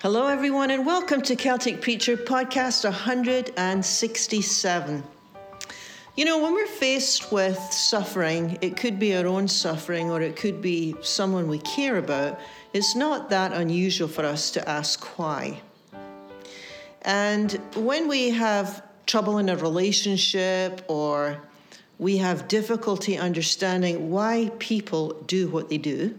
Hello, everyone, and welcome to Celtic Preacher Podcast 167. You know, when we're faced with suffering, it could be our own suffering or it could be someone we care about. It's not that unusual for us to ask why. And when we have trouble in a relationship or we have difficulty understanding why people do what they do,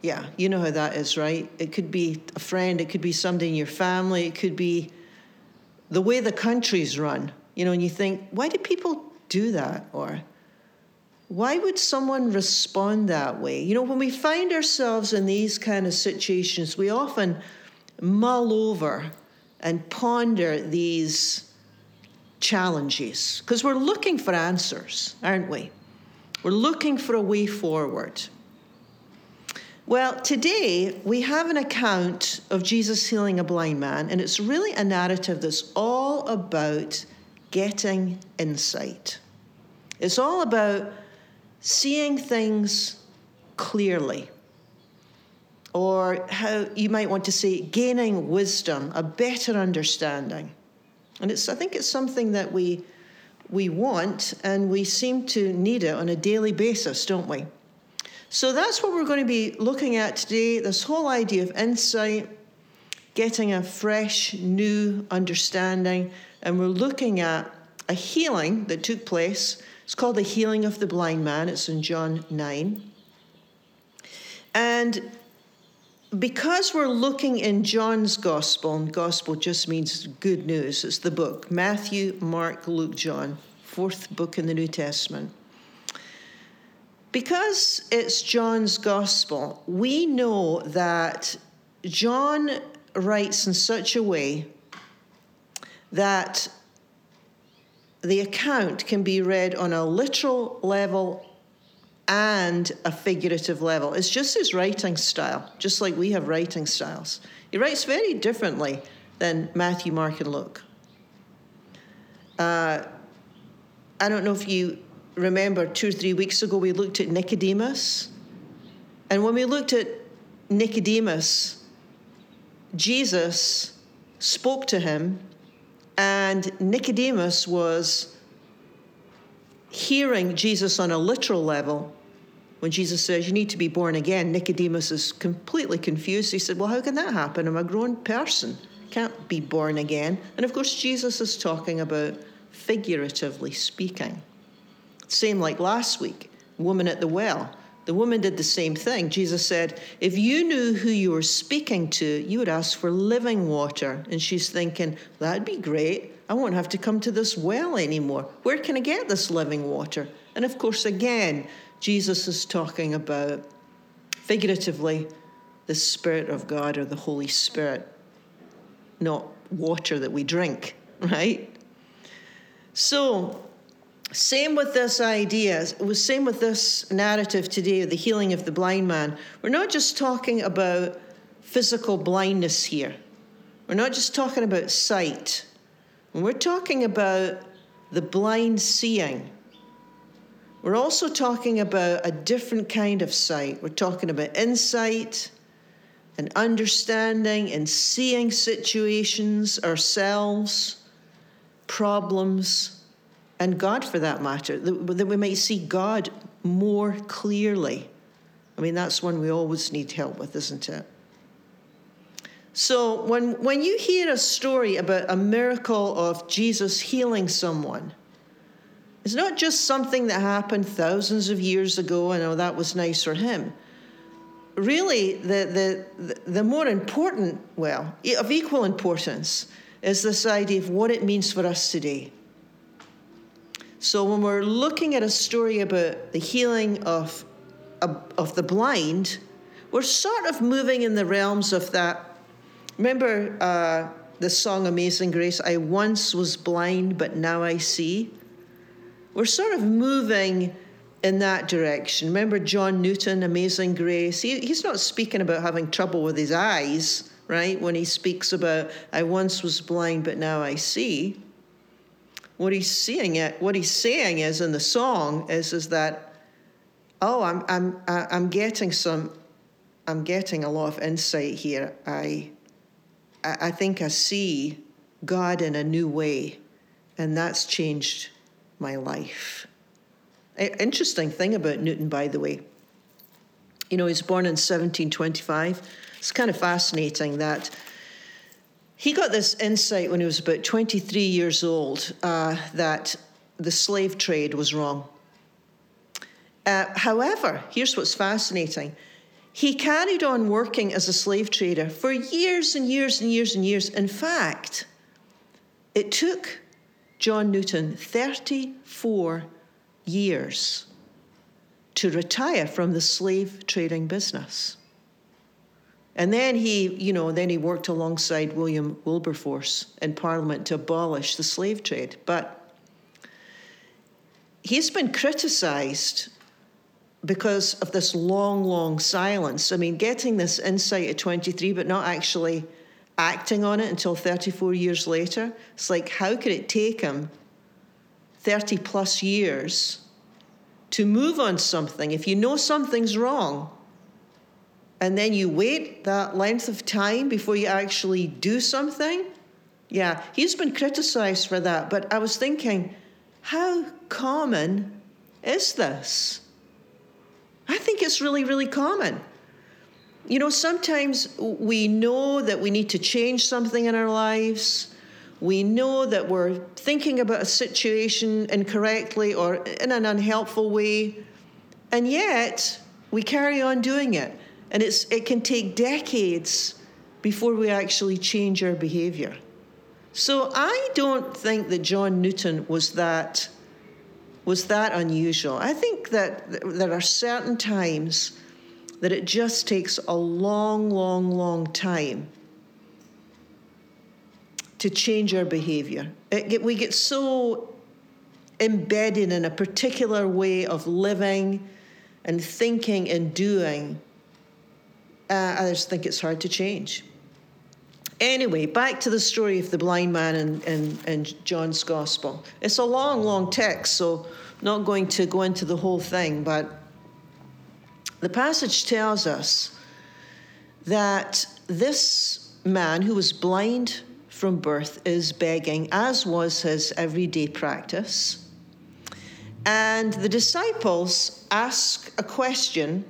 yeah, you know how that is, right? It could be a friend, it could be somebody in your family, it could be the way the country's run, you know, and you think, why do people do that? Or why would someone respond that way? You know, when we find ourselves in these kind of situations, we often mull over and ponder these challenges because we're looking for answers, aren't we? We're looking for a way forward. Well, today we have an account of Jesus healing a blind man, and it's really a narrative that's all about getting insight. It's all about seeing things clearly, or how you might want to say, gaining wisdom, a better understanding. And it's, I think it's something that we want, and we seem to need it on a daily basis, don't we? So that's what we're going to be looking at today, this whole idea of insight, getting a fresh, new understanding. And we're looking at a healing that took place. It's called the Healing of the Blind Man. It's in John 9. And because we're looking in John's gospel, and gospel just means good news, it's the book, Matthew, Mark, Luke, John, fourth book in the New Testament. Because it's John's gospel, we know that John writes in such a way that the account can be read on a literal level and a figurative level. It's just his writing style, just like we have writing styles. He writes very differently than Matthew, Mark, and Luke. I don't know if you remember 2 or 3 weeks ago we looked at Nicodemus, and when we looked at Nicodemus, Jesus spoke to him, and Nicodemus was hearing Jesus on a literal level. When Jesus says you need to be born again, Nicodemus is completely confused. He said, well, how can that happen? I'm a grown person, can't be born again. And of course Jesus is talking about figuratively speaking. Same like last week, woman at the well. The woman did the same thing. Jesus said, if you knew who you were speaking to, you would ask for living water. And she's thinking, that'd be great. I won't have to come to this well anymore. Where can I get this living water? And of course, again, Jesus is talking about, figuratively, the Spirit of God or the Holy Spirit, not water that we drink, right? So, same with this idea, it was same with this narrative today, the healing of the blind man. We're not just talking about physical blindness here. We're not just talking about sight. We're talking about the blind seeing. We're also talking about a different kind of sight. We're talking about insight and understanding and seeing situations, ourselves, problems, and God, for that matter, that we might see God more clearly. I mean, that's one we always need help with, isn't it? So when you hear a story about a miracle of Jesus healing someone, it's not just something that happened thousands of years ago and, oh, that was nice for him. Really, the more important, well, of equal importance, is this idea of what it means for us today. So when we're looking at a story about the healing of the blind, we're sort of moving in the realms of that. Remember the song Amazing Grace, I once was blind, but now I see? We're sort of moving in that direction. Remember John Newton, Amazing Grace? He's not speaking about having trouble with his eyes, right? When he speaks about, I once was blind, but now I see. What he's saying is in the song is that, oh, I'm getting some I'm getting a lot of insight here. I think I see God in a new way, and that's changed my life. Interesting thing about Newton, by the way. You know, he was born in 1725. It's kind of fascinating that he got this insight when he was about 23 years old that the slave trade was wrong. However, here's what's fascinating. He carried on working as a slave trader for years and years and years and years. In fact, it took John Newton 34 years to retire from the slave trading business. And then he worked alongside William Wilberforce in Parliament to abolish the slave trade. But he's been criticised because of this long, long silence. I mean, getting this insight at 23, but not actually acting on it until 34 years later. It's like, how could it take him 30 plus years to move on something if you know something's wrong? And then you wait that length of time before you actually do something? Yeah, he's been criticised for that, but I was thinking, how common is this? I think it's really, really common. You know, sometimes we know that we need to change something in our lives. We know that we're thinking about a situation incorrectly or in an unhelpful way, and yet we carry on doing it. And it can take decades before we actually change our behavior. So I don't think that John Newton was that unusual. I think that there are certain times that it just takes a long, long, long time to change our behavior. We get so embedded in a particular way of living and thinking and doing. I just think it's hard to change. Anyway, back to the story of the blind man and John's Gospel. It's a long, long text, so I'm not going to go into the whole thing, but the passage tells us that this man who was blind from birth is begging, as was his everyday practice. And the disciples ask a question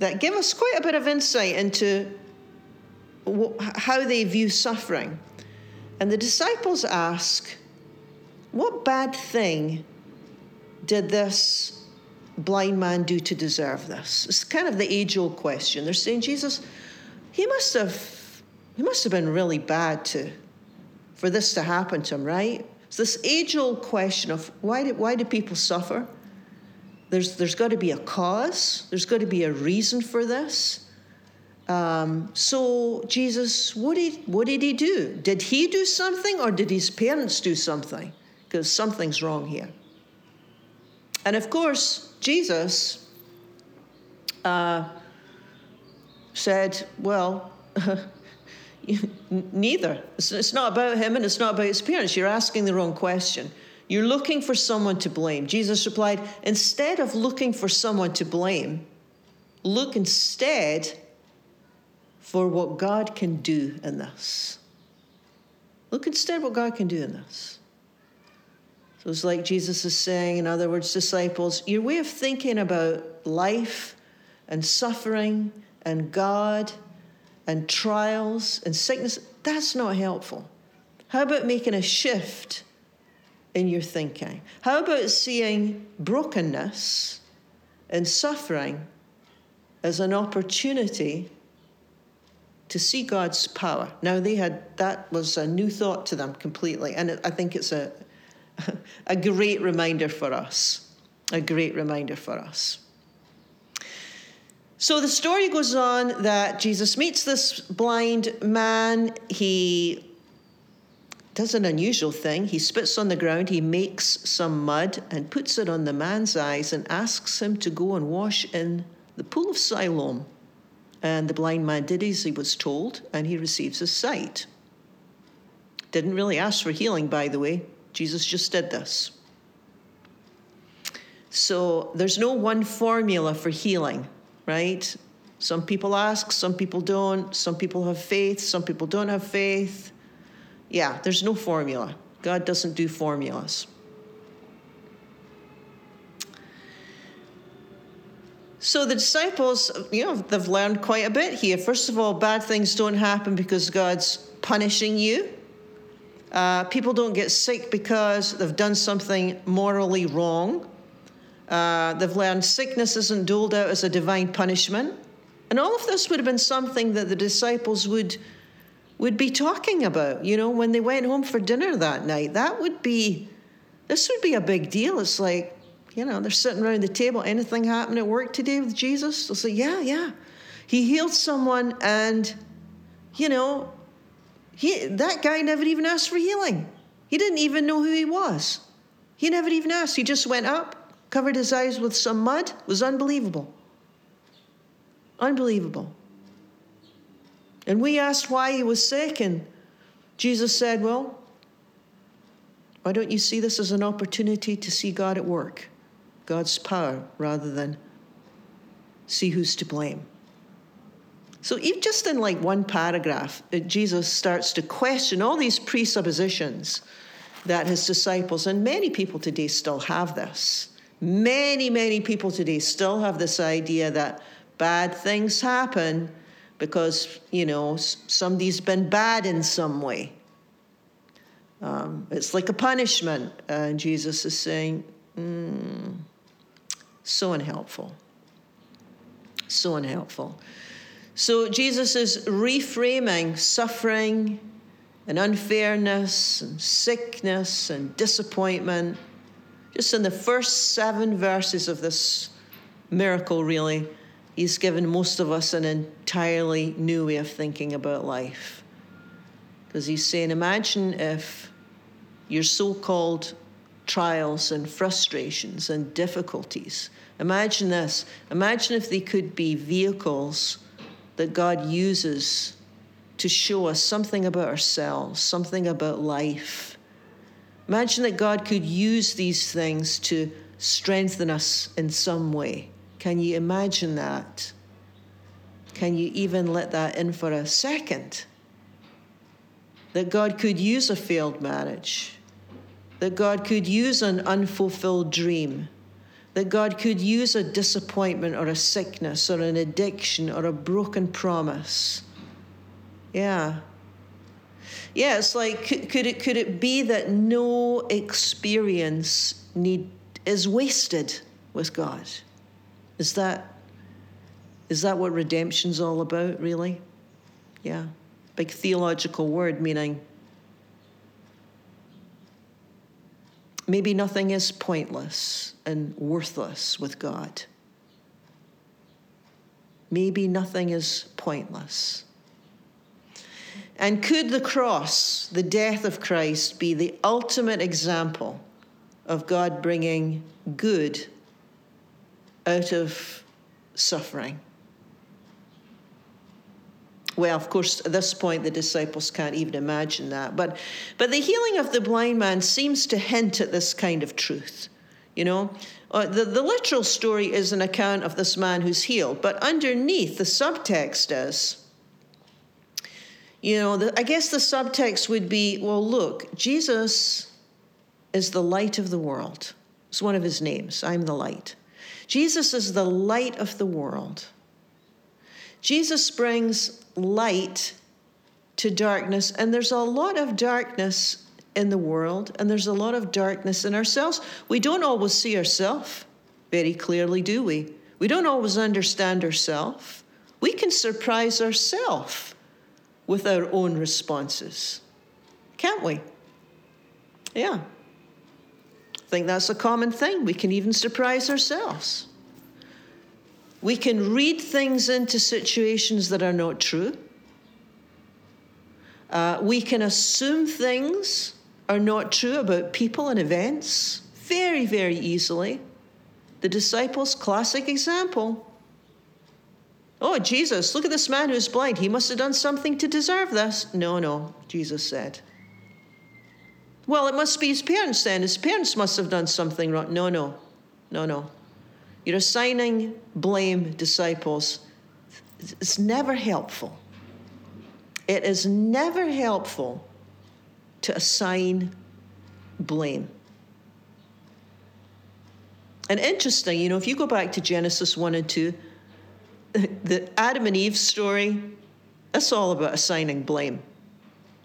that give us quite a bit of insight into how they view suffering. And the disciples ask, what bad thing did this blind man do to deserve this? It's kind of the age-old question. They're saying, Jesus, he must have been really bad for this to happen to him, right? It's this age-old question of why do people suffer? There's got to be a cause. There's got to be a reason for this. So Jesus, what did he do? Did he do something, or did his parents do something? Because something's wrong here. And of course, Jesus said, well, neither. It's not about him and it's not about his parents. You're asking the wrong question. You're looking for someone to blame. Jesus replied, instead of looking for someone to blame, look instead for what God can do in this. Look instead what God can do in this. So it's like Jesus is saying, in other words, disciples, your way of thinking about life and suffering and God and trials and sickness, that's not helpful. How about making a shift in your thinking? How about seeing brokenness and suffering as an opportunity to see God's power? Now, that was a new thought to them completely, and I think it's a great reminder for us. A great reminder for us. So the story goes on that Jesus meets this blind man. He does an unusual thing. He spits on the ground, he makes some mud and puts it on the man's eyes and asks him to go and wash in the pool of Siloam. And the blind man did as he was told, and he receives his sight. Didn't really ask for healing, by the way. Jesus just did this. So there's no one formula for healing, right? Some people ask, some people don't. Some people have faith, some people don't have faith. Yeah, there's no formula. God doesn't do formulas. So the disciples, they've learned quite a bit here. First of all, bad things don't happen because God's punishing you. People don't get sick because they've done something morally wrong. They've learned sickness isn't doled out as a divine punishment. And all of this would have been something that the disciples would be talking about, when they went home for dinner that night. This would be a big deal. It's like, they're sitting around the table. Anything happened at work today with Jesus? They'll say, yeah. He healed someone and, that guy never even asked for healing. He didn't even know who he was. He never even asked. He just went up, covered his eyes with some mud. It was unbelievable. Unbelievable. And we asked why he was sick, and Jesus said, well, why don't you see this as an opportunity to see God at work, God's power, rather than see who's to blame? So even just in one paragraph, Jesus starts to question all these presuppositions that his disciples, and many people today still have this. Many, many people today still have this idea that bad things happen because, somebody's been bad in some way. It's like a punishment. And Jesus is saying, so unhelpful. So unhelpful. So Jesus is reframing suffering and unfairness and sickness and disappointment. Just in the first 7 verses of this miracle, really, he's given most of us an entirely new way of thinking about life. Because he's saying, imagine if your so-called trials and frustrations and difficulties, imagine this. Imagine if they could be vehicles that God uses to show us something about ourselves, something about life. Imagine that God could use these things to strengthen us in some way. Can you imagine that? Can you even let that in for a second? That God could use a failed marriage. That God could use an unfulfilled dream. That God could use a disappointment or a sickness or an addiction or a broken promise. Yeah. Yeah, it's like, could it be that no experience is wasted with God? Is that what redemption's all about, really? Yeah. Big theological word, meaning maybe nothing is pointless and worthless with God. Maybe nothing is pointless. And could the cross, the death of Christ, be the ultimate example of God bringing good out of suffering? Well, of course, at this point, the disciples can't even imagine that. But the healing of the blind man seems to hint at this kind of truth. The literal story is an account of this man who's healed. But underneath, the subtext is, I guess the subtext would be, well, look, Jesus is the light of the world. It's one of his names. I'm the light. Jesus is the light of the world. Jesus brings light to darkness, and there's a lot of darkness in the world, and there's a lot of darkness in ourselves. We don't always see ourselves very clearly, do we? We don't always understand ourselves. We can surprise ourselves with our own responses, can't we? Yeah. I think that's a common thing. We can even surprise ourselves. We can read things into situations that are not true. We can assume things are not true about people and events very, very easily. The disciples' classic example. Oh, Jesus, look at this man who's blind. He must have done something to deserve this. No, Jesus said. Well, it must be his parents then. His parents must have done something wrong. No. You're assigning blame, disciples. it's never helpful. It is never helpful to assign blame. And interesting, if you go back to Genesis 1 and 2, the Adam and Eve story, it's all about assigning blame.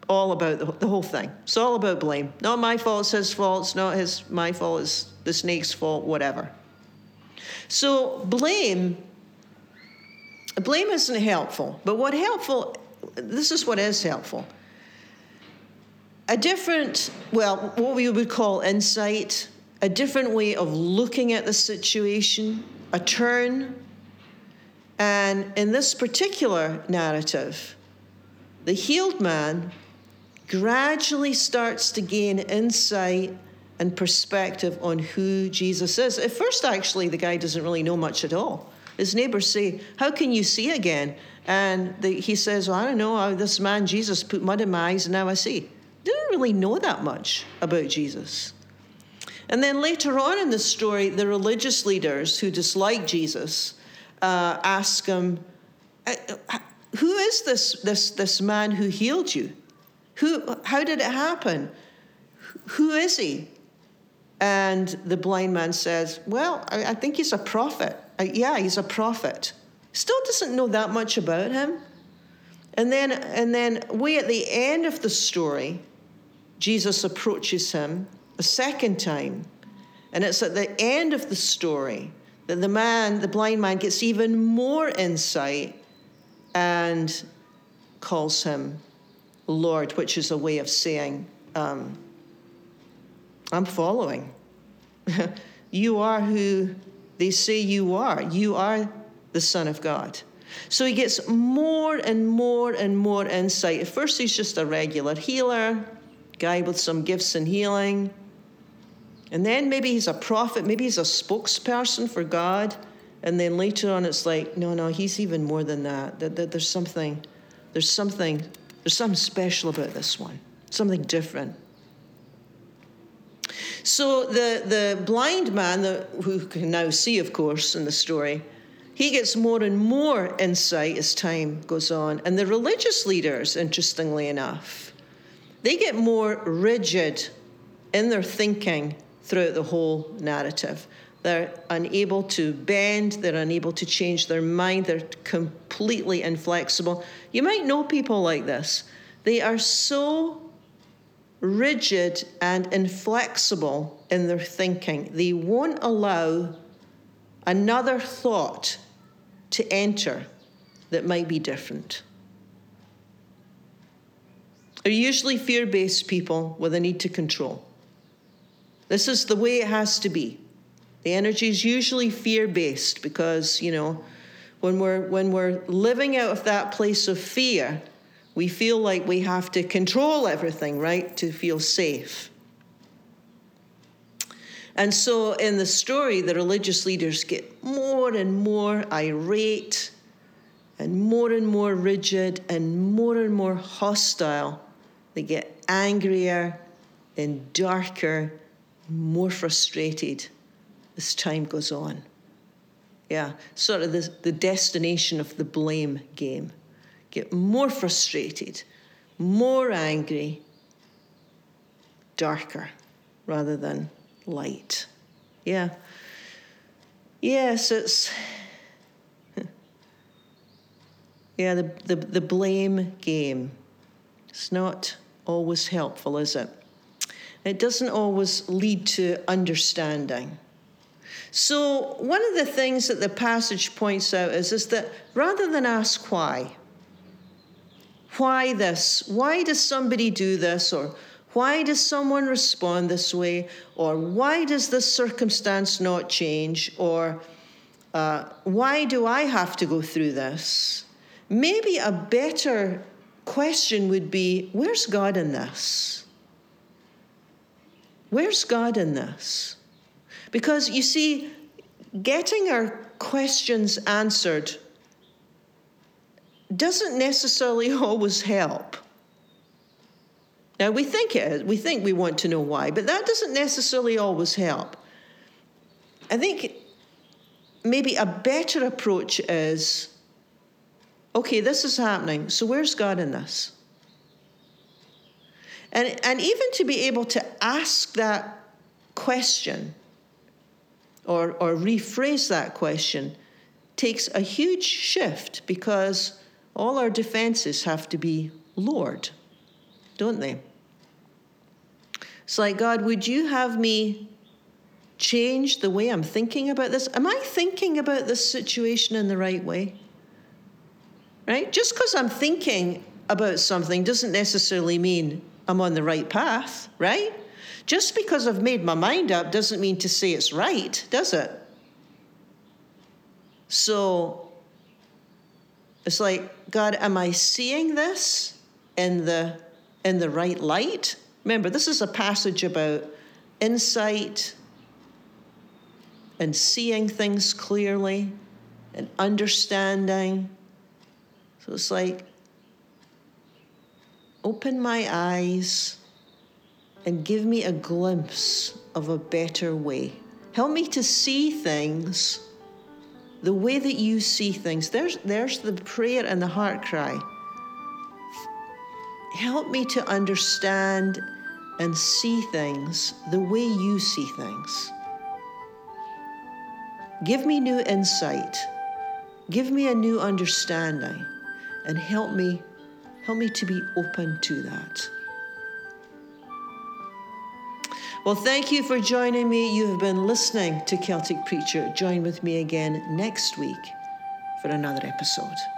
All about the whole thing. It's all about blame. Not my fault, it's his fault. It's not my fault, it's the snake's fault, whatever. So blame isn't helpful. But this is what is helpful. What we would call insight, a different way of looking at the situation, a turn. And in this particular narrative, the healed man gradually starts to gain insight and perspective on who Jesus is. At first, actually, the guy doesn't really know much at all. His neighbors say, "How can you see again?" And he says, "Well, I don't know, this man Jesus put mud in my eyes and now I see." Didn't really know that much about Jesus. And then later on in the story, the religious leaders who dislike Jesus ask him, "Who is this man who healed you? How did it happen? Who is he?" And the blind man says, "Well, I think he's a prophet. He's a prophet." Still doesn't know that much about him. And then way at the end of the story, Jesus approaches him a second time. And it's at the end of the story that the blind man gets even more insight and calls him Lord, which is a way of saying, I'm following. You are who they say you are. You are the Son of God. So he gets more and more and more insight. At first, he's just a regular healer, guy with some gifts in healing. And then maybe he's a prophet, maybe he's a spokesperson for God. And then later on, it's like, no, he's even more than that. There's something special about this one, something different. So the blind man, who can now see, of course, in the story, he gets more and more insight as time goes on. And the religious leaders, interestingly enough, they get more rigid in their thinking throughout the whole narrative. They're unable to bend. They're unable to change their mind. They're completely inflexible. You might know people like this. They are so rigid and inflexible in their thinking. They won't allow another thought to enter that might be different. They're usually fear-based people with a need to control. This is the way it has to be. The energy is usually fear-based because, when we're living out of that place of fear, we feel like we have to control everything, right, to feel safe. And so in the story, the religious leaders get more and more irate and more rigid and more hostile. They get angrier and darker, more frustrated as time goes on. Yeah, sort of the destination of the blame game. Get more frustrated, more angry, darker rather than light. Yeah. Yes, it's... yeah, the blame game. It's not always helpful, is it? It doesn't always lead to understanding. So one of the things that the passage points out is that rather than ask why this? Why does somebody do this? Or why does someone respond this way? Or why does this circumstance not change? Or why do I have to go through this? Maybe a better question would be, where's God in this? Where's God in this? Because, you see, getting our questions answered doesn't necessarily always help. Now, we think it is. We think we want to know why, but that doesn't necessarily always help. I think maybe a better approach is, okay, this is happening, so where's God in this? And even to be able to ask that question or rephrase that question takes a huge shift, because all our defenses have to be lowered, don't they? It's like, God, would you have me change the way I'm thinking about this? Am I thinking about this situation in the right way? Right? Just because I'm thinking about something doesn't necessarily mean I'm on the right path, right? Just because I've made my mind up doesn't mean to say it's right, does it? So it's like, God, am I seeing this in the right light? Remember, this is a passage about insight and seeing things clearly and understanding. So it's like, open my eyes and give me a glimpse of a better way. Help me to see things the way that you see things. There's the prayer and the heart cry. Help me to understand and see things the way you see things. Give me new insight. Give me a new understanding, and help me to be open to that. Well, thank you for joining me. You have been listening to Celtic Preacher. Join with me again next week for another episode.